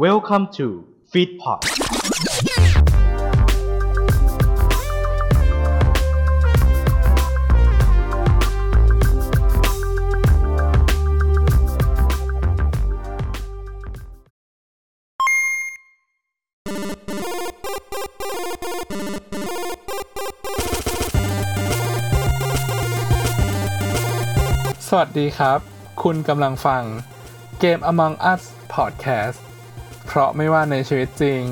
Welcome to FeetPod สวัสดีครับคุณกำลังฟังเกม Among Us Podcastเพราะไม่ว่าในชีวิตจริง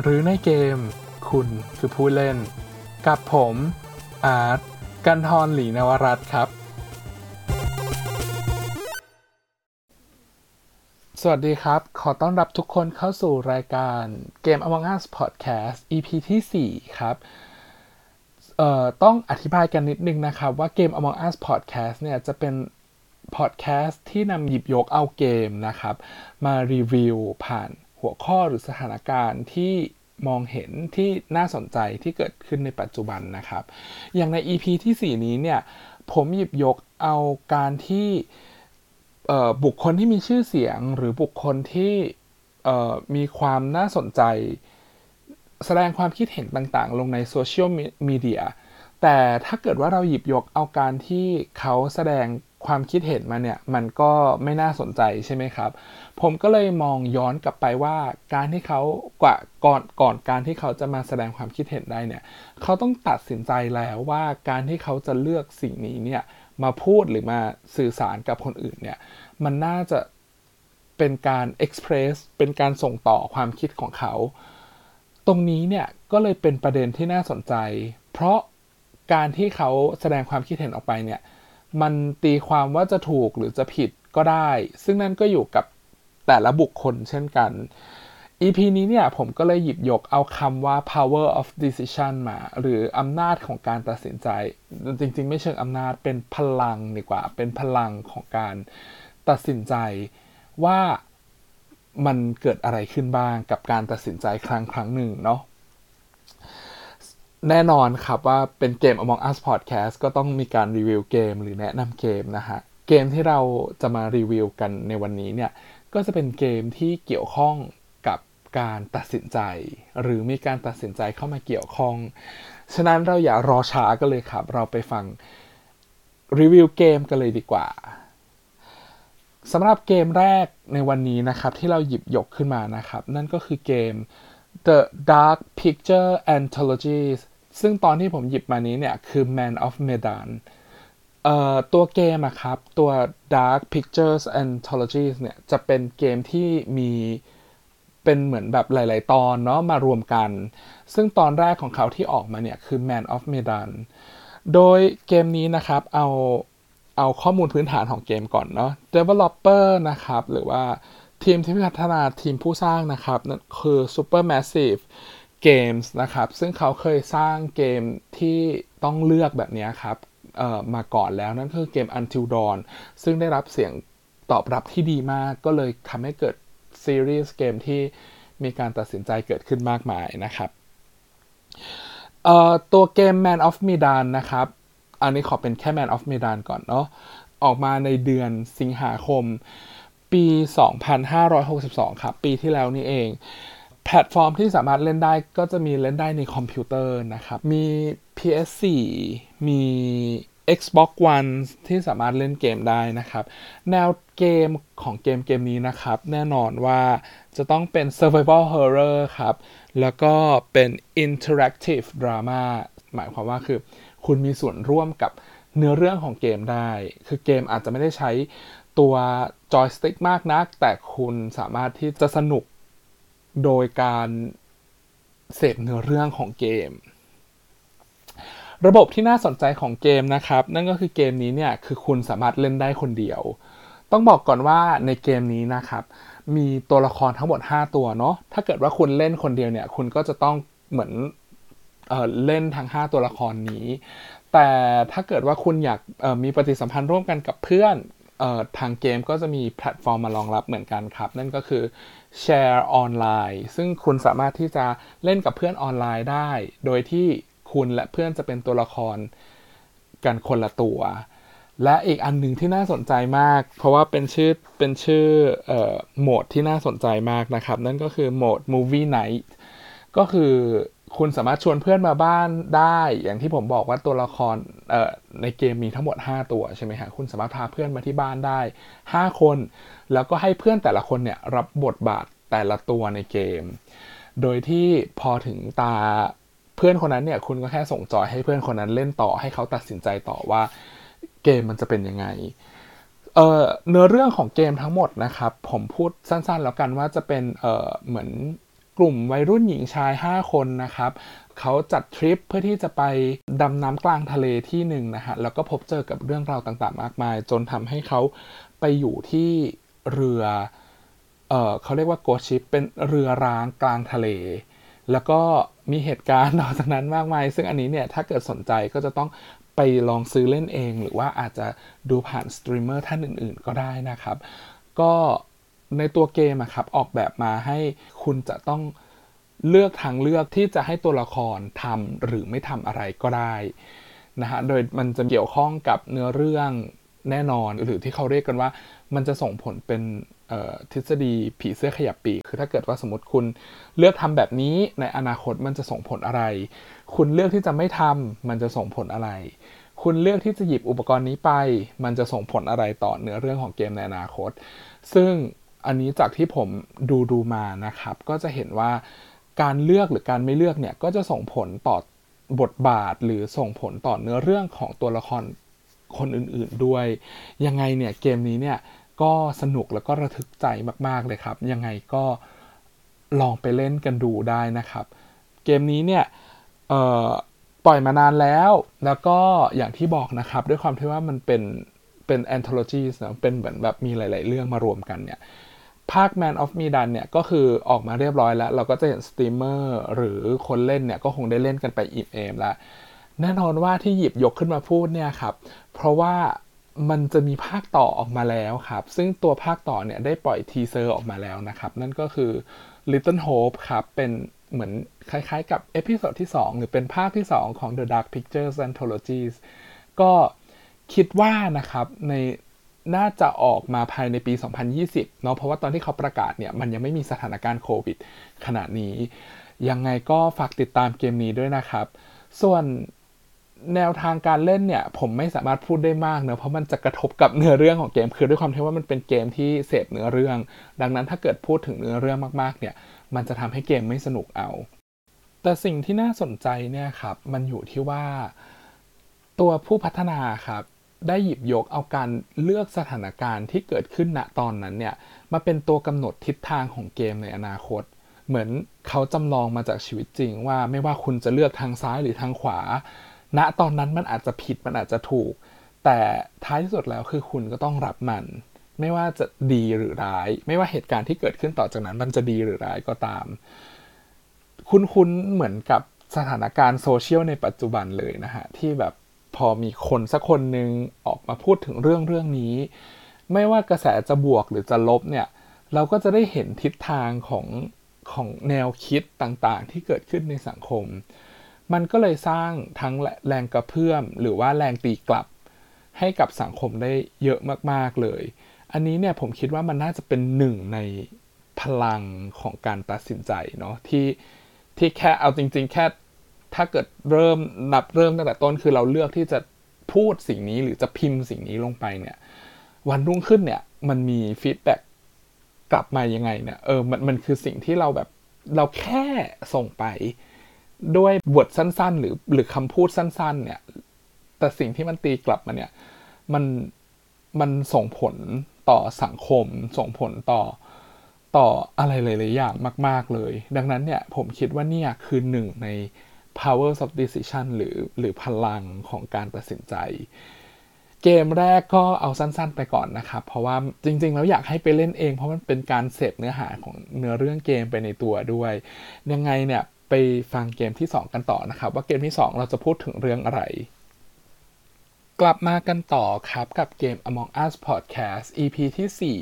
หรือในเกมคุณคือผู้เล่นกับผมอาร์ตกันทรหลีนวรัตน์ครับสวัสดีครับขอต้อนรับทุกคนเข้าสู่รายการเกม Among Us Podcast EP ที่4ครับต้องอธิบายกันนิดนึงนะครับว่าเกม Among Us Podcast เนี่ยจะเป็นพอดแคสต์ที่นำหยิบยกเอาเกมนะครับมารีวิวผ่านหัวข้อหรือสถานการณ์ที่มองเห็นที่น่าสนใจที่เกิดขึ้นในปัจจุบันนะครับอย่างใน EP ที่4นี้เนี่ยผมหยิบยกเอาการที่บุคคลที่มีชื่อเสียงหรือบุคคลที่มีความน่าสนใจแสดงความคิดเห็นต่างๆลงในโซเชียลมีเดียแต่ถ้าเกิดว่าเราหยิบยกเอาการที่เขาแสดงความคิดเห็นมาเนี่ยมันก็ไม่น่าสนใจใช่ไหมครับผมก็เลยมองย้อนกลับไปว่าการที่เขาก่อนการที่เขาจะมาแสดงความคิดเห็นได้เนี่ยเขาต้องตัดสินใจแล้วว่าการที่เขาจะเลือกสิ่งนี้เนี่ยมาพูดหรือมาสื่อสารกับคนอื่นเนี่ยมันน่าจะเป็นการเอ็กซ์เพรสเป็นการส่งต่อความคิดของเขาตรงนี้เนี่ยก็เลยเป็นประเด็นที่น่าสนใจเพราะการที่เขาแสดงความคิดเห็นออกไปเนี่ยมันตีความว่าจะถูกหรือจะผิดก็ได้ซึ่งนั่นก็อยู่กับแต่ละบุคคลเช่นกัน EP นี้เนี่ยผมก็เลยหยิบยกเอาคำว่า power of decision มาหรืออำนาจของการตัดสินใจจริงๆไม่เชิงอำนาจเป็นพลังดีกว่าเป็นพลังของการตัดสินใจว่ามันเกิดอะไรขึ้นบ้างกับการตัดสินใจครั้งหนึ่งเนาะแน่นอนครับว่าเป็นเกม Among Us Podcast ก็ต้องมีการรีวิวเกมหรือแนะนำเกมนะฮะเกมที่เราจะมารีวิวกันในวันนี้เนี่ยก็จะเป็นเกมที่เกี่ยวข้องกับการตัดสินใจหรือมีการตัดสินใจเข้ามาเกี่ยวข้องฉะนั้นเราอย่ารอช้ากันเลยครับเราไปฟังรีวิวเกมกันเลยดีกว่าสำหรับเกมแรกในวันนี้นะครับที่เราหยิบยกขึ้นมานะครับนั่นก็คือเกมThe Dark Pictures Anthology ซึ่งตอนที่ผมหยิบมานี้เนี่ยคือ Man of Medan ตัวเกมอะครับตัว Dark Pictures Anthology เนี่ยจะเป็นเกมที่มีเป็นเหมือนแบบหลายๆตอนเนาะมารวมกันซึ่งตอนแรกของเขาที่ออกมาเนี่ยคือ Man of Medan โดยเกมนี้นะครับเอาข้อมูลพื้นฐานของเกมก่อนเนาะ Developer นะครับหรือว่าทีมที่พัฒนาทีมผู้สร้างนะครับนั่นคือ Supermassive Games นะครับซึ่งเขาเคยสร้างเกมที่ต้องเลือกแบบนี้ครับมาก่อนแล้วนั่นคือเกม Until Dawn ซึ่งได้รับเสียงตอบรับที่ดีมากก็เลยทำให้เกิดซีรีส์เกมที่มีการตัดสินใจเกิดขึ้นมากมายนะครับตัวเกม Man of Medan นะครับอันนี้ขอเป็นแค่ Man of Medan ก่อนเนาะออกมาในเดือนสิงหาคมปี2562ครับปีที่แล้วนี่เองแพลตฟอร์มที่สามารถเล่นได้ก็จะมีเล่นได้ในคอมพิวเตอร์นะครับมี PS4 มี Xbox One ที่สามารถเล่นเกมได้นะครับแนวเกมของเกมนี้นะครับแน่นอนว่าจะต้องเป็น Survival Horror ครับแล้วก็เป็น Interactive Drama หมายความว่าคือคุณมีส่วนร่วมกับเนื้อเรื่องของเกมได้คือเกมอาจจะไม่ได้ใช้ตัวจอยสติ๊กมากนักแต่คุณสามารถที่จะสนุกโดยการเสพเนื้อเรื่องของเกมระบบที่น่าสนใจของเกมนะครับนั่นก็คือเกมนี้เนี่ยคือคุณสามารถเล่นได้คนเดียวต้องบอกก่อนว่าในเกมนี้นะครับมีตัวละครทั้งหมด5ตัวเนาะถ้าเกิดว่าคุณเล่นคนเดียวเนี่ยคุณก็จะต้องเหมือนเล่นทั้ง5ตัวละครนี้แต่ถ้าเกิดว่าคุณอยากมีปฏิสัมพันธ์ร่วมกันกับเพื่อนทางเกมก็จะมีแพลตฟอร์มมารองรับเหมือนกันครับนั่นก็คือ Share Online ซึ่งคุณสามารถที่จะเล่นกับเพื่อนออนไลน์ได้โดยที่คุณและเพื่อนจะเป็นตัวละครกันคนละตัว และอีกอันหนึ่งที่น่าสนใจมากเพราะว่าเป็นชื่อโหมดที่น่าสนใจมากนะครับนั่นก็คือโหมด Movie Night ก็คือคุณสามารถชวนเพื่อนมาบ้านได้อย่างที่ผมบอกว่าตัวละครในเกมมีทั้งหมด5ตัวใช่ไหมฮะคุณสามารถพาเพื่อนมาที่บ้านได้5คนแล้วก็ให้เพื่อนแต่ละคนเนี่ยรับบทบาทแต่ละตัวในเกมโดยที่พอถึงตาเพื่อนคนนั้นเนี่ยคุณก็แค่ส่งจอยให้เพื่อนคนนั้นเล่นต่อให้เขาตัดสินใจต่อว่าเกมมันจะเป็นยังไงเนื้อเรื่องของเกมทั้งหมดนะครับผมพูดสั้นๆแล้วกันว่าจะเป็นเหมือนกลุ่มวัยรุ่นหญิงชาย5คนนะครับเขาจัดทริปเพื่อที่จะไปดำน้ำกลางทะเลที่หนึ่งนะฮะแล้วก็พบเจอกับเรื่องราวต่างๆมากมายจนทำให้เขาไปอยู่ที่เรือเขาเรียกว่าโกชิปเป็นเรือร้างกลางทะเลแล้วก็มีเหตุการณ์ต่อจากนั้นมากมายซึ่งอันนี้เนี่ยถ้าเกิดสนใจก็จะต้องไปลองซื้อเล่นเองหรือว่าอาจจะดูผ่านสตรีมเมอร์ท่านอื่นๆก็ได้นะครับก็ในตัวเกมอะครับออกแบบมาให้คุณจะต้องเลือกทางเลือกที่จะให้ตัวละครทำหรือไม่ทำอะไรก็ได้นะฮะโดยมันจะเกี่ยวข้องกับเนื้อเรื่องแน่นอนหรือที่เขาเรียกกันว่ามันจะส่งผลเป็นทฤษฎีผีเสื้อขยับปีกคือถ้าเกิดว่าสมมติคุณเลือกทำแบบนี้ในอนาคตมันจะส่งผลอะไรคุณเลือกที่จะไม่ทำมันจะส่งผลอะไรคุณเลือกที่จะหยิบอุปกรณ์นี้ไปมันจะส่งผลอะไรต่อเนื้อเรื่องของเกมในอนาคตซึ่งอันนี้จากที่ผมดูมานะครับก็จะเห็นว่าการเลือกหรือการไม่เลือกเนี่ยก็จะส่งผลต่อบทบาทหรือส่งผลต่อเนื้อเรื่องของตัวละครคนอื่นๆด้วยยังไงเนี่ยเกมนี้เนี่ยก็สนุกแล้วก็ระทึกใจมากๆเลยครับยังไงก็ลองไปเล่นกันดูได้นะครับเกมนี้เนี่ยปล่อยมานานแล้วแล้วก็อย่างที่บอกนะครับด้วยความที่ว่ามันเป็น anthology นะเป็นเหมือนแบบมีหลายๆเรื่องมารวมกันเนี่ยภาค Man of Medan เนี่ยก็คือออกมาเรียบร้อยแล้วเราก็จะเห็นสตรีมเมอร์หรือคนเล่นเนี่ยก็คงได้เล่นกันไปอิ่มเอมละแน่นอนว่าที่หยิบยกขึ้นมาพูดเนี่ยครับเพราะว่ามันจะมีภาคต่อออกมาแล้วครับซึ่งตัวภาคต่อเนี่ยได้ปล่อยทีเซอร์ออกมาแล้วนะครับนั่นก็คือ Little Hope ครับเป็นเหมือนคล้ายๆกับเอพิโซดที่2หรือเป็นภาคที่2ของ The Dark Pictures Anthology ก็คิดว่านะครับในน่าจะออกมาภายในปี 2020 เนาะเพราะว่าตอนที่เขาประกาศเนี่ยมันยังไม่มีสถานการณ์โควิดขณะนี้ยังไงก็ฝากติดตามเกมนี้ด้วยนะครับส่วนแนวทางการเล่นเนี่ยผมไม่สามารถพูดได้มากเนอะเพราะมันจะกระทบกับเนื้อเรื่องของเกมคือด้วยความที่ว่ามันเป็นเกมที่เสพเนื้อเรื่องดังนั้นถ้าเกิดพูดถึงเนื้อเรื่องมากๆเนี่ยมันจะทำให้เกมไม่สนุกเอาแต่สิ่งที่น่าสนใจเนี่ยครับมันอยู่ที่ว่าตัวผู้พัฒนาครับได้หยิบยกเอาการเลือกสถานการณ์ที่เกิดขึ้นณตอนนั้นเนี่ยมาเป็นตัวกำหนดทิศทางของเกมในอนาคตเหมือนเขาจำลองมาจากชีวิตจริงว่าไม่ว่าคุณจะเลือกทางซ้ายหรือทางขวาณตอนนั้นมันอาจจะผิดมันอาจจะถูกแต่ท้ายที่สุดแล้วคือคุณก็ต้องรับมันไม่ว่าจะดีหรือร้ายไม่ว่าเหตุการณ์ที่เกิดขึ้นต่อจากนั้นมันจะดีหรือร้ายก็ตามคุ้นๆเหมือนกับสถานการณ์โซเชียลในปัจจุบันเลยนะฮะที่แบบพอมีคนสักคนนึงออกมาพูดถึงเรื่องนี้ไม่ว่ากระแสจะบวกหรือจะลบเนี่ยเราก็จะได้เห็นทิศทางของแนวคิดต่างๆที่เกิดขึ้นในสังคมมันก็เลยสร้างทั้งแรงกระเพื่อมหรือว่าแรงตีกลับให้กับสังคมได้เยอะมากๆเลยอันนี้เนี่ยผมคิดว่ามันน่าจะเป็นหนึ่งในพลังของการตัดสินใจเนาะที่แค่เอาจริงๆแค่ถ้าเกิดเริ่มตั้งแต่ต้นคือเราเลือกที่จะพูดสิ่งนี้หรือจะพิมพ์สิ่งนี้ลงไปเนี่ยวันรุ่งขึ้นเนี่ยมันมีฟีดแบ็กกลับมายังไงเนี่ยมันคือสิ่งที่เราแบบเราแค่ส่งไปด้วยบทสั้นๆหรือคำพูดสั้นๆเนี่ยแต่สิ่งที่มันตีกลับมาเนี่ยมันส่งผลต่อสังคมส่งผลต่ออะไรหลายๆอย่างมากๆเลยดังนั้นเนี่ยผมคิดว่าเนี่ยคือหนึ่งใน powers of decision หรือพลังของการตัดสินใจเกมแรกก็เอาสั้นๆไปก่อนนะครับเพราะว่าจริงๆแล้วอยากให้ไปเล่นเองเพราะมันเป็นการเสพเนื้อหาของเนื้อเรื่องเกมไปในตัวด้วยยังไงเนี่ยไปฟังเกมที่2กันต่อนะครับว่าเกมที่2เราจะพูดถึงเรื่องอะไรกลับมากันต่อครับกับเกม Among Us Podcast EP ที่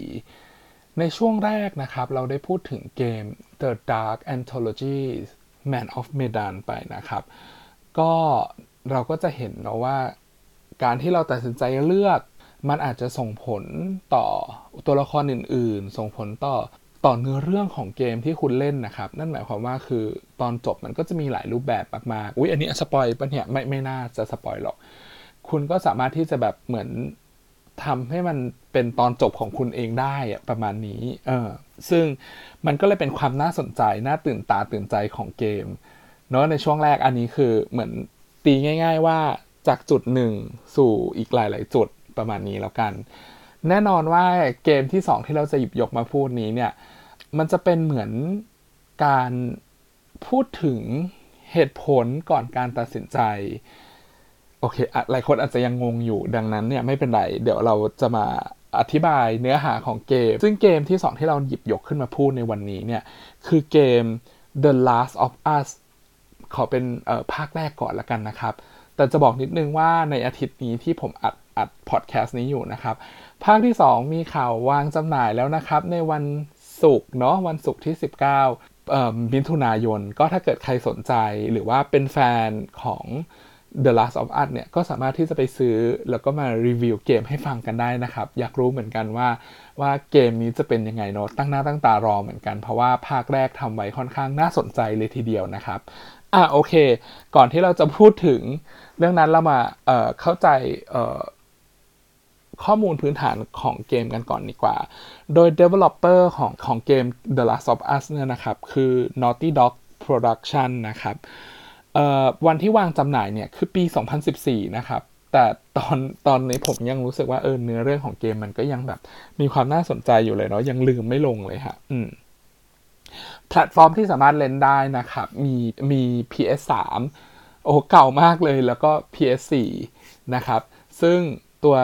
4ในช่วงแรกนะครับเราได้พูดถึงเกม The Dark Anthology Man of Medan ไปนะครับก็เราก็จะเห็นเนาะว่า การที่เราตัดสินใจเลือกมันอาจจะส่งผลต่อตัวละครอื่นๆส่งผลต่อเนื้อเรื่องของเกมที่คุณเล่นนะครับนั่นหมายความว่าคือตอนจบมันก็จะมีหลายรูปแบบมากๆอุ๊ยอันนี้สปอยล์ป่ะเนี่ยไม่น่าจะสปอยล์หรอกคุณก็สามารถที่จะแบบเหมือนทำให้มันเป็นตอนจบของคุณเองได้อะประมาณนี้ซึ่งมันก็เลยเป็นความน่าสนใจน่าตื่นตาตื่นใจของเกมเนาะในช่วงแรกอันนี้คือเหมือนตีง่ายๆว่าจากจุดหนึ่งสู่อีกหลายๆจุดประมาณนี้แล้วกันแน่นอนว่าเกมที่2ที่เราจะหยิบยกมาพูดนี้เนี่ยมันจะเป็นเหมือนการพูดถึงเหตุผลก่อนการตัดสินใจโอเคหลายคนอาจจะยังงงอยู่ดังนั้นเนี่ยไม่เป็นไรเดี๋ยวเราจะมาอธิบายเนื้อหาของเกมซึ่งเกมที่2ที่เราหยิบยกขึ้นมาพูดในวันนี้เนี่ยคือเกม The Last of Us ขอเป็นภาคแรกก่อนละกันนะครับแต่จะบอกนิดนึงว่าในอาทิตย์นี้ที่ผมอัดพอดแคสต์นี้อยู่นะครับภาคที่2มีข่าววางจำหน่ายแล้วนะครับในวันศุกร์เนาะวันศุกร์ที่19มิถุนายนก็ถ้าเกิดใครสนใจหรือว่าเป็นแฟนของ The Last of Us เนี่ยก็สามารถที่จะไปซื้อแล้วก็มารีวิวเกมให้ฟังกันได้นะครับอยากรู้เหมือนกันว่าเกมนี้จะเป็นยังไงเนาะตั้งหน้าตั้งตารอเหมือนกันเพราะว่าภาคแรกทำไว้ค่อนข้างน่าสนใจเลยทีเดียวนะครับโอเคก่อนที่เราจะพูดถึงเรื่องนั้นเรามาเข้าใจข้อมูลพื้นฐานของเกมกันก่อนดีกว่าโดย developer ของเกม The Last of Us เนี่ยนะครับคือ Naughty Dog Production นะครับวันที่วางจำหน่ายเนี่ยคือปี2014นะครับแต่ตอนนี้ผมยังรู้สึกว่าเนื้อเรื่องของเกมมันก็ยังแบบมีความน่าสนใจอยู่เลยเนาะยังลืมไม่ลงเลยฮะแพลตฟอร์มที่สามารถเล่นได้นะครับมี PS3 โอ้เก่ามากเลยแล้วก็ PS4 นะครับซึ่งตัว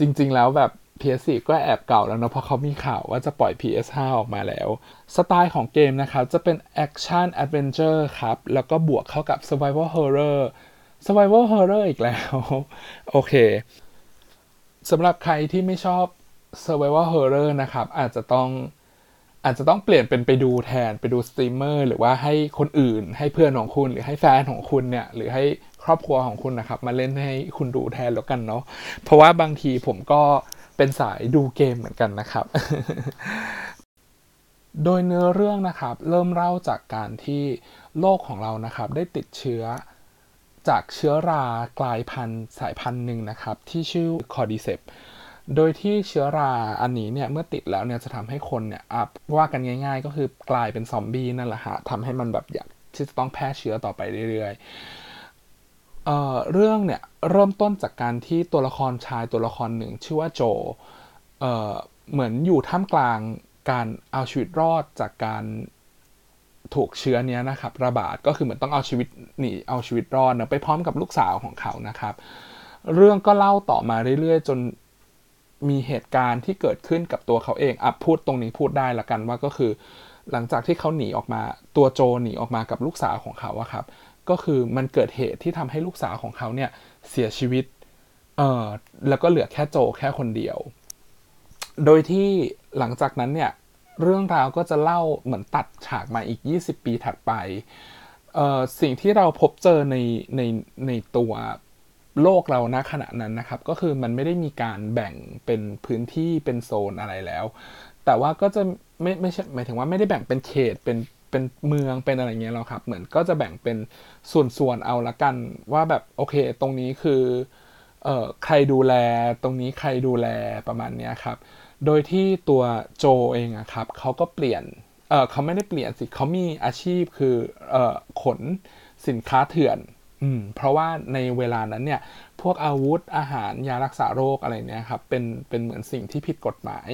จริงๆแล้วแบบ PS4 ก็แอบเก่าแล้วเนาะเพราะเขามีข่าวว่าจะปล่อย PS5 ออกมาแล้วสไตล์ของเกมนะครับจะเป็นแอคชั่นแอดเวนเจอร์ครับแล้วก็บวกเข้ากับ Survival Horror อีกแล้วโอเคสำหรับใครที่ไม่ชอบ Survival Horror นะครับอาจจะต้องเปลี่ยนเป็นไปดูแทนไปดูสตรีมเมอร์หรือว่าให้คนอื่นให้เพื่อนของคุณหรือให้แฟนของคุณเนี่ยหรือให้ครอบครัวของคุณนะครับมาเล่นให้คุณดูแทนแล้วกันเนาะเพราะว่าบางทีผมก็เป็นสายดูเกมเหมือนกันนะครับ โดยเนื้อเรื่องนะครับเริ่มเล่าจากการที่โลกของเรานะครับได้ติดเชื้อจากเชื้อรากลายพันธุ์สายพันธุ์หนึ่งนะครับที่ชื่อคอร์ดิเซปโดยที่เชื้อราอันนี้เนี่ยเมื่อติดแล้วเนี่ยจะทำให้คนเนี่ยว่ากันง่ายๆก็คือกลายเป็นซอมบี้นั่นแหละฮะทำให้มันแบบอยากที่จะต้องแพร่เชื้อต่อไปเรื่อยๆเรื่องเนี่ยเริ่มต้นจากการที่ตัวละครชายตัวละครหนึ่งชื่อว่าโจเหมือนอยู่ท่ามกลางการเอาชีวิตรอดจากการถูกเชื้อเนี้ยนะครับระบาดก็คือเหมือนต้องเอาชีวิตหนีเอาชีวิตรอดนะไปพร้อมกับลูกสาวของเขานะครับเรื่องก็เล่าต่อมาเรื่อยๆจนมีเหตุการณ์ที่เกิดขึ้นกับตัวเขาเองพูดตรงนี้พูดได้ละกันว่าก็คือหลังจากที่เขาหนีออกมาตัวโจหนีออกมากับลูกสาวของเขาอะครับก็คือมันเกิดเหตุที่ทำให้ลูกสาวของเขาเนี่ยเสียชีวิตแล้วก็เหลือแค่โจแค่คนเดียวโดยที่หลังจากนั้นเนี่ยเรื่องราวก็จะเล่าเหมือนตัดฉากมาอีก20ปีถัดไปสิ่งที่เราพบเจอในตัวโลกเราณขณะนั้นนะครับก็คือมันไม่ได้มีการแบ่งเป็นพื้นที่เป็นโซนอะไรแล้วแต่ว่าก็จะไม่ใช่หมายถึงว่าไม่ได้แบ่งเป็นเขตเป็นเมืองเป็นอะไรเงี้ยหรอกครับเหมือนก็จะแบ่งเป็นส่วนๆเอาละกันว่าแบบโอเคตรงนี้คือใครดูแลตรงนี้ใครดูแลประมาณเนี้ยครับโดยที่ตัวโจเองอะครับเขาก็เปลี่ยนเขาไม่ได้เปลี่ยนสิเขามีอาชีพคือขนสินค้าเถื่อนเพราะว่าในเวลานั้นเนี่ยพวกอาวุธอาหารยารักษาโรคอะไรเนี่ยครับเป็นเหมือนสิ่งที่ผิดกฎหมาย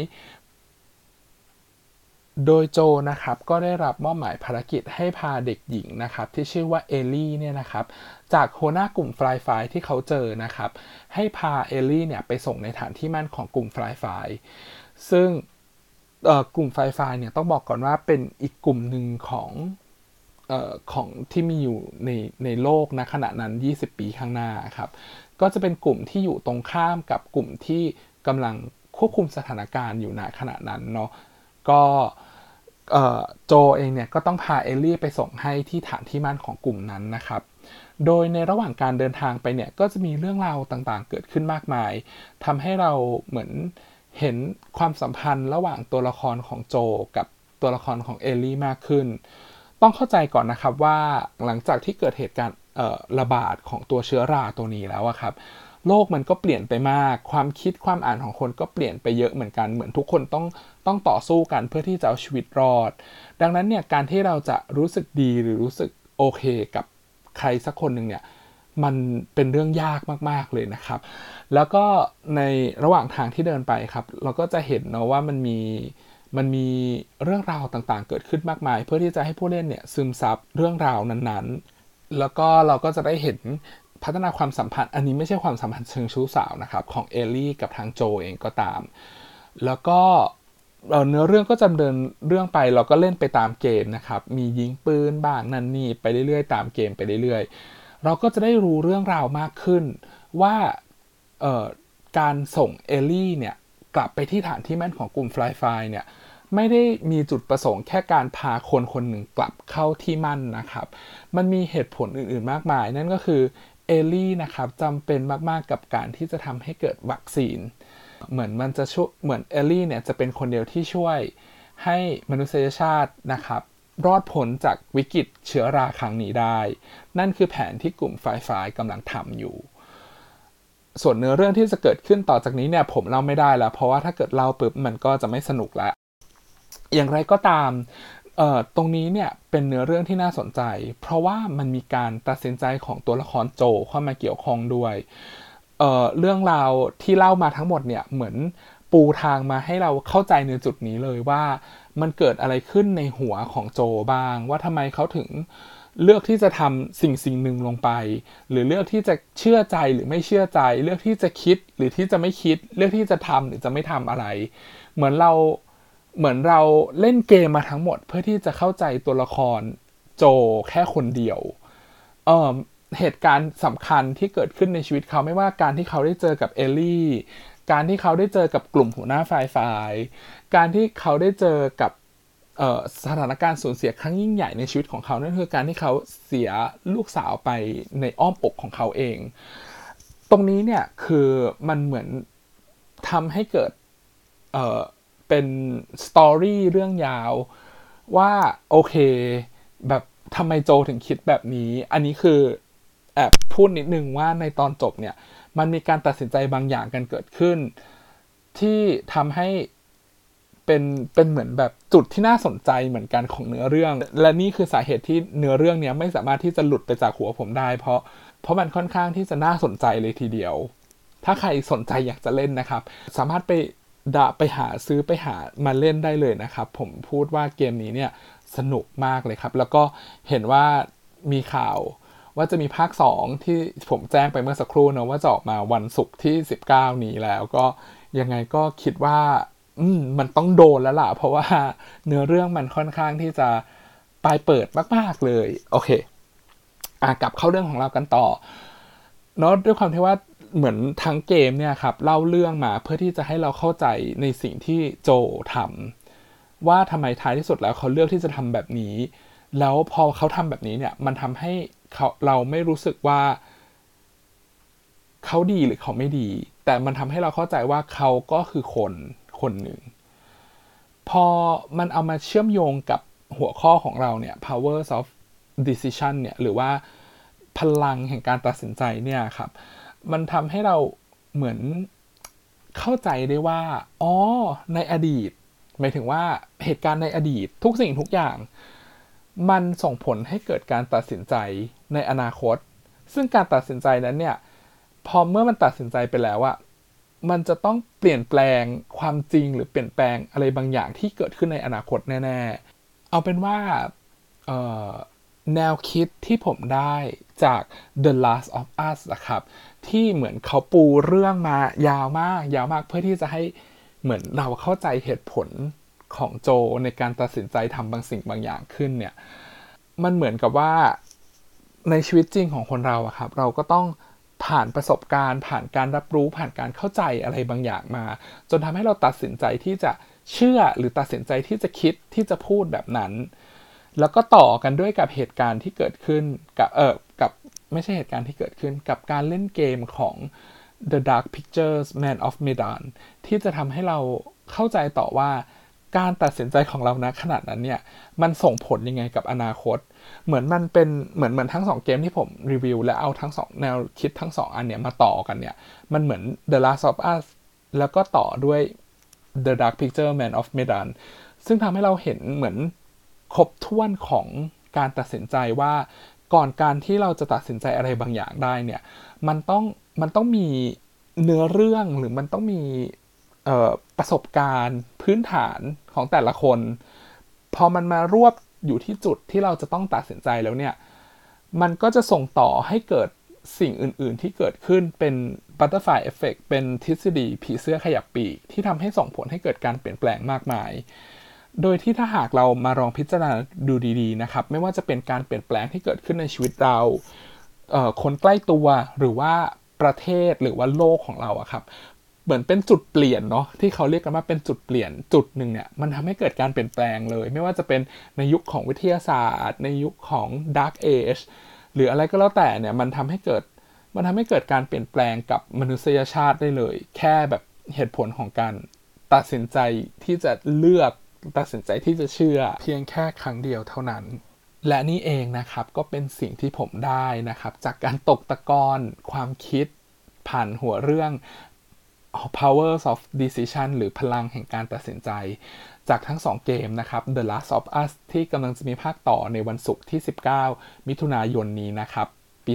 โดยโจนะครับก็ได้รับมอบหมายภารกิจให้พาเด็กหญิงนะครับที่ชื่อว่าเอลลี่เนี่ยนะครับจากหัวหน้ากลุ่มฟลายไฟที่เขาเจอนะครับให้พาเอลลี่เนี่ยไปส่งในฐานที่มั่นของกลุ่มฟลายไฟซึ่งกลุ่มฟลายไฟเนี่ยต้องบอกก่อนว่าเป็นอีกกลุ่มหนึ่งของที่มีอยู่ในโลกนะขณะนั้น20ปีข้างหน้าครับก็จะเป็นกลุ่มที่อยู่ตรงข้ามกับกลุ่มที่กำลังควบคุมสถานการณ์อยู่ณขณะนั้นเนาะก็โจเองเนี่ยก็ต้องพาเอลลี่ไปส่งให้ที่ฐานที่มั่นของกลุ่มนั้นนะครับ โดยในระหว่างการเดินทางไปเนี่ยก็จะมีเรื่องราวต่างๆเกิดขึ้นมากมายทำให้เราเหมือนเห็นความสัมพันธ์ระหว่างตัวละครของโจกับตัวละครของเอลลี่มากขึ้นต้องเข้าใจก่อนนะครับว่าหลังจากที่เกิดเหตุการณ์ระบาดของตัวเชื้อราตัวนี้แล้วอะครับโลกมันก็เปลี่ยนไปมากความคิดความอ่านของคนก็เปลี่ยนไปเยอะเหมือนกันเหมือนทุกคนต้องต่อสู้กันเพื่อที่จะเอาชีวิตรอดดังนั้นเนี่ยการที่เราจะรู้สึกดีหรือรู้สึกโอเคกับใครสักคนนึงเนี่ยมันเป็นเรื่องยากมากๆเลยนะครับแล้วก็ในระหว่างทางที่เดินไปครับเราก็จะเห็นเนาะว่ามันมีเรื่องราวต่างๆเกิดขึ้นมากมายเพื่อที่จะให้ผู้เล่นเนี่ยซึมซับเรื่องราวนั้นๆแล้วก็เราก็จะได้เห็นพัฒนาความสัมพันธ์อันนี้ไม่ใช่ความสัมพันธ์เชิงชู้สาวนะครับของเอลลี่กับทางโจเองก็ตามแล้วก็เนื้อเรื่องก็ดำเนินเรื่องไปเราก็เล่นไปตามเกมนะครับมียิงปืนบ้างนั่นนี่ไปเรื่อยๆตามเกมไปเรื่อยๆเราก็จะได้รู้เรื่องราวมากขึ้นว่าการส่งเอลลี่เนี่ยกลับไปที่ฐานที่มั่นของกลุ่มฟลายไฟเนี่ยไม่ได้มีจุดประสงค์แค่การพาคนคนหนึ่งกลับเข้าที่มั่นนะครับมันมีเหตุผลอื่นๆมากมายนั่นก็คือเอลลี่นะครับจำเป็นมากๆกับการที่จะทำให้เกิดวัคซีนเหมือนเอลลี่เนี่ยจะเป็นคนเดียวที่ช่วยให้มนุษยชาตินะครับรอดพ้นจากวิกฤตเชื้อราครั้งนี้ได้นั่นคือแผนที่กลุ่มฝ่ายกำลังทำอยู่ส่วนเนื้อเรื่องที่จะเกิดขึ้นต่อจากนี้เนี่ยผมเล่าไม่ได้แล้วเพราะว่าถ้าเกิดเล่าปุ๊บมันก็จะไม่สนุกละอย่างไรก็ตามตรงนี้เนี่ยเป็นเนื้อเรื่องที่น่าสนใจเพราะว่ามันมีการตัดสินใจของตัวละครโจเข้ามาเกี่ยวข้องด้วยเรื่องราวที่เล่ามาทั้งหมดเนี่ยเหมือนปูทางมาให้เราเข้าใจในจุดนี้เลยว่ามันเกิดอะไรขึ้นในหัวของโจบ้างว่าทำไมเขาถึงเลือกที่จะทำสิ่งหนึ่งลงไปหรือเลือกที่จะเชื่อใจหรือไม่เชื่อใจเลือกที่จะคิดหรือที่จะไม่คิดเลือกที่จะทำหรือจะไม่ทำอะไรเหมือนเราเล่นเกมมาทั้งหมดเพื่อที่จะเข้าใจตัวละครโจแค่คนเดียวเหตุการณ์สำคัญที่เกิดขึ้นในชีวิตเขาไม่ว่าการที่เขาได้เจอกับเอลลี่การที่เขาได้เจอกับกลุ่มหัวหน้าฝ่ายการที่เขาได้เจอกับสถานการณ์สูญเสียครั้งยิ่งใหญ่ในชีวิตของเขานั่นคือการที่เขาเสียลูกสาวไปในอ้อมอกของเขาเองตรงนี้เนี่ยคือมันเหมือนทำให้เกิดเป็นสตอรี่เรื่องยาวว่าโอเคแบบทำไมโจถึงคิดแบบนี้อันนี้คือแอบพูดนิดนึงว่าในตอนจบเนี่ยมันมีการตัดสินใจบางอย่างกันเกิดขึ้นที่ทำให้เป็นเหมือนแบบจุดที่น่าสนใจเหมือนกันของเนื้อเรื่องและนี่คือสาเหตุที่เนื้อเรื่องเนี้ยไม่สามารถที่จะหลุดไปจากหัวผมได้เพราะมันค่อนข้างที่จะน่าสนใจเลยทีเดียวถ้าใครสนใจอยากจะเล่นนะครับสามารถไปหามาเล่นได้เลยนะครับผมพูดว่าเกมนี้เนี่ยสนุกมากเลยครับแล้วก็เห็นว่ามีข่าวว่าจะมีภาค2ที่ผมแจ้งไปเมื่อสักครู่นะว่าจะออกมาวันศุกร์ที่19นี้แล้วก็ยังไงก็คิดว่ามันต้องโดนแล้วล่ะเพราะว่าเนื้อเรื่องมันค่อนข้างที่จะปลายเปิดมากๆเลยโอเคกลับเข้าเรื่องของเรากันต่อเนาะด้วยความที่ว่าเหมือนทั้งเกมเนี่ยครับเล่าเรื่องมาเพื่อที่จะให้เราเข้าใจในสิ่งที่โจทำว่าทำไมท้ายที่สุดแล้วเขาเลือกที่จะทำแบบนี้แล้วพอเขาทำแบบนี้เนี่ยมันทำให้เราไม่รู้สึกว่าเขาดีหรือเขาไม่ดีแต่มันทำให้เราเข้าใจว่าเขาก็คือคนหนึ่งพอมันเอามาเชื่อมโยงกับหัวข้อของเราเนี่ย powers of decision เนี่ยหรือว่าพลังแห่งการตัดสินใจเนี่ยครับมันทำให้เราเหมือนเข้าใจได้ว่าอ๋อในอดีตหมายถึงว่าเหตุการณ์ในอดีตทุกสิ่งทุกอย่างมันส่งผลให้เกิดการตัดสินใจในอนาคตซึ่งการตัดสินใจนั้นเนี่ยพอเมื่อมันตัดสินใจไปแล้วอะมันจะต้องเปลี่ยนแปลงความจริงหรือเปลี่ยนแปลงอะไรบางอย่างที่เกิดขึ้นในอนาคตแน่ๆเอาเป็นว่าแนวคิดที่ผมได้จาก The Last of Us นะครับที่เหมือนเขาปูเรื่องมายาวมากเพื่อที่จะให้เหมือนเราเข้าใจเหตุผลของโจในการตัดสินใจทำบางสิ่งบางอย่างขึ้นเนี่ยมันเหมือนกับว่าในชีวิตจริงของคนเราอะครับเราก็ต้องผ่านประสบการณ์ผ่านการรับรู้ผ่านการเข้าใจอะไรบางอย่างมาจนทำให้เราตัดสินใจที่จะเชื่อหรือตัดสินใจที่จะคิดที่จะพูดแบบนั้นแล้วก็ต่อกันด้วยกับเหตุการณ์ที่เกิดขึ้นกับ ไม่ใช่เหตุการณ์ที่เกิดขึ้นกับการเล่นเกมของ The Dark Pictures Man of Medan ที่จะทำให้เราเข้าใจต่อว่าการตัดสินใจของเรานะขนาดนั้นเนี่ยมันส่งผลยังไงกับอนาคตเหมือนมันเป็นเหมือนทั้ง2เกมที่ผมรีวิวและเอาทั้ง2แนวคิดทั้ง2อันเนี่ยมาต่อกันเนี่ยมันเหมือน The Last of Us แล้วก็ต่อด้วย The Dark Pictures Man of Medan ซึ่งทำให้เราเห็นเหมือนครบถ้วนของการตัดสินใจว่าก่อนการที่เราจะตัดสินใจอะไรบางอย่างได้เนี่ยมันต้องมีเนื้อเรื่องหรือมันต้องมีประสบการณ์พื้นฐานของแต่ละคนพอมันมารวบอยู่ที่จุดที่เราจะต้องตัดสินใจแล้วเนี่ยมันก็จะส่งต่อให้เกิดสิ่งอื่นๆที่เกิดขึ้นเป็น butterfly effect เป็นทฤษฎีผีเสื้อขยับปีกที่ทำให้ส่งผลให้เกิดการเปลี่ยนแปลงมากมายโดยที่ถ้าหากเรามาลองพิจารณาดูดีๆนะครับไม่ว่าจะเป็นการเปลี่ยนแปลงที่เกิดขึ้นในชีวิตเราคนใกล้ตัวหรือว่าประเทศหรือว่าโลกของเราอะครับเหมือนเป็นจุดเปลี่ยนเนาะที่เขาเรียกกันว่าเป็นจุดเปลี่ยนจุดหนึ่งเนี่ยมันทำให้เกิดการเปลี่ยนแปลงเลยไม่ว่าจะเป็นในยุคของวิทยาศาสตร์ในยุคของ Dark Age หรืออะไรก็แล้วแต่เนี่ยมันทำให้เกิดการเปลี่ยนแปลงกับมนุษยชาติได้เลยแค่แบบเหตุผลของการตัดสินใจที่จะเลือกตัดสินใจที่จะเชื่อเพียงแค่ครั้งเดียวเท่านั้นและนี่เองนะครับก็เป็นสิ่งที่ผมได้นะครับจากการตกตะกอนความคิดผ่านหัวเรื่อง Power of Decision หรือพลังแห่งการตัดสินใจจากทั้ง2เกมนะครับ The Last of Us ที่กำลังจะมีภาคต่อในวันศุกร์ที่19มิถุนายนนี้นะครับปี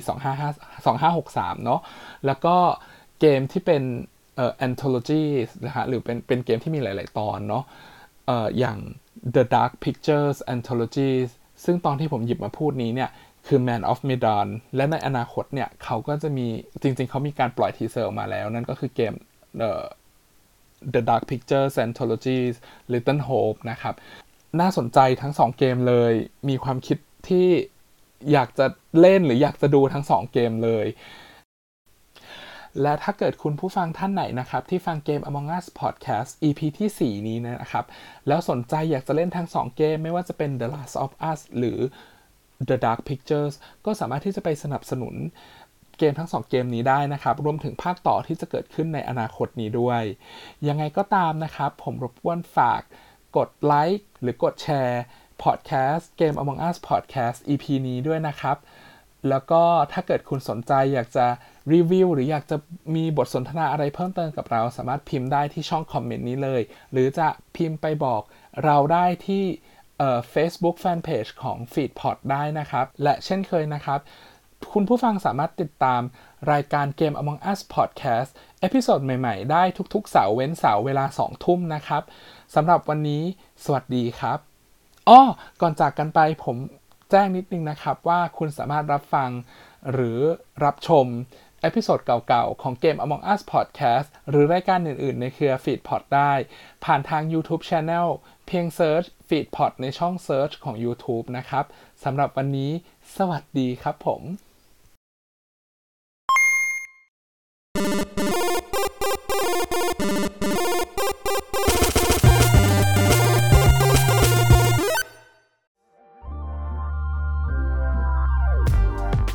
2563เนาะแล้วก็เกมที่เป็นAnthology นะฮะหรือเป็นเกมที่มีหลายๆตอนเนาะอย่าง The Dark Pictures Anthology ซึ่งตอนที่ผมหยิบมาพูดนี้เนี่ยคือ Man of Medan และในอนาคตเนี่ยเขาก็จะมีจริงๆเขามีการปล่อยทีเซอร์ออกมาแล้วนั่นก็คือเกมThe Dark Pictures Anthology Little Hope นะครับน่าสนใจทั้ง2เกมเลยมีความคิดที่อยากจะเล่นหรืออยากจะดูทั้ง2เกมเลยและถ้าเกิดคุณผู้ฟังท่านไหนนะครับที่ฟังเกม Among Us Podcast EP ที่4นี้นะครับแล้วสนใจอยากจะเล่นทั้ง2เกมไม่ว่าจะเป็น The Last of Us หรือ The Dark Pictures ก็สามารถที่จะไปสนับสนุนเกมทั้ง2เกมนี้ได้นะครับรวมถึงภาคต่อที่จะเกิดขึ้นในอนาคตนี้ด้วยยังไงก็ตามนะครับผมรบกวนฝากกดไลค์หรือกดแชร์พอดแคสต์เกม Among Us Podcast EP นี้ด้วยนะครับแล้วก็ถ้าเกิดคุณสนใจอยากจะรีวิวหรืออยากจะมีบทสนทนาอะไรเพิ่มเติมกับเราสามารถพิมพ์ได้ที่ช่องคอมเมนต์นี้เลยหรือจะพิมพ์ไปบอกเราได้ที่Facebook Fanpage ของ FeetPod ได้นะครับและเช่นเคยนะครับคุณผู้ฟังสามารถติดตามรายการเกม Among Us Podcast เอพิโซดใหม่ๆได้ทุกๆเสาร์เว้นเสาร์เวลา 20:00 นนะครับสำหรับวันนี้สวัสดีครับก่อนจากกันไปผมแจ้งนิดนึงนะครับว่าคุณสามารถรับฟังหรือรับชมเอพิโซดเก่าๆของเกม Among Us Podcast หรือรายการอื่นๆในเครือ FeetPod ได้ผ่านทาง YouTube Channel เพียง Search FeetPod ในช่อง Search ของ YouTube นะครับสำหรับวันนี้สวัสดีครับผม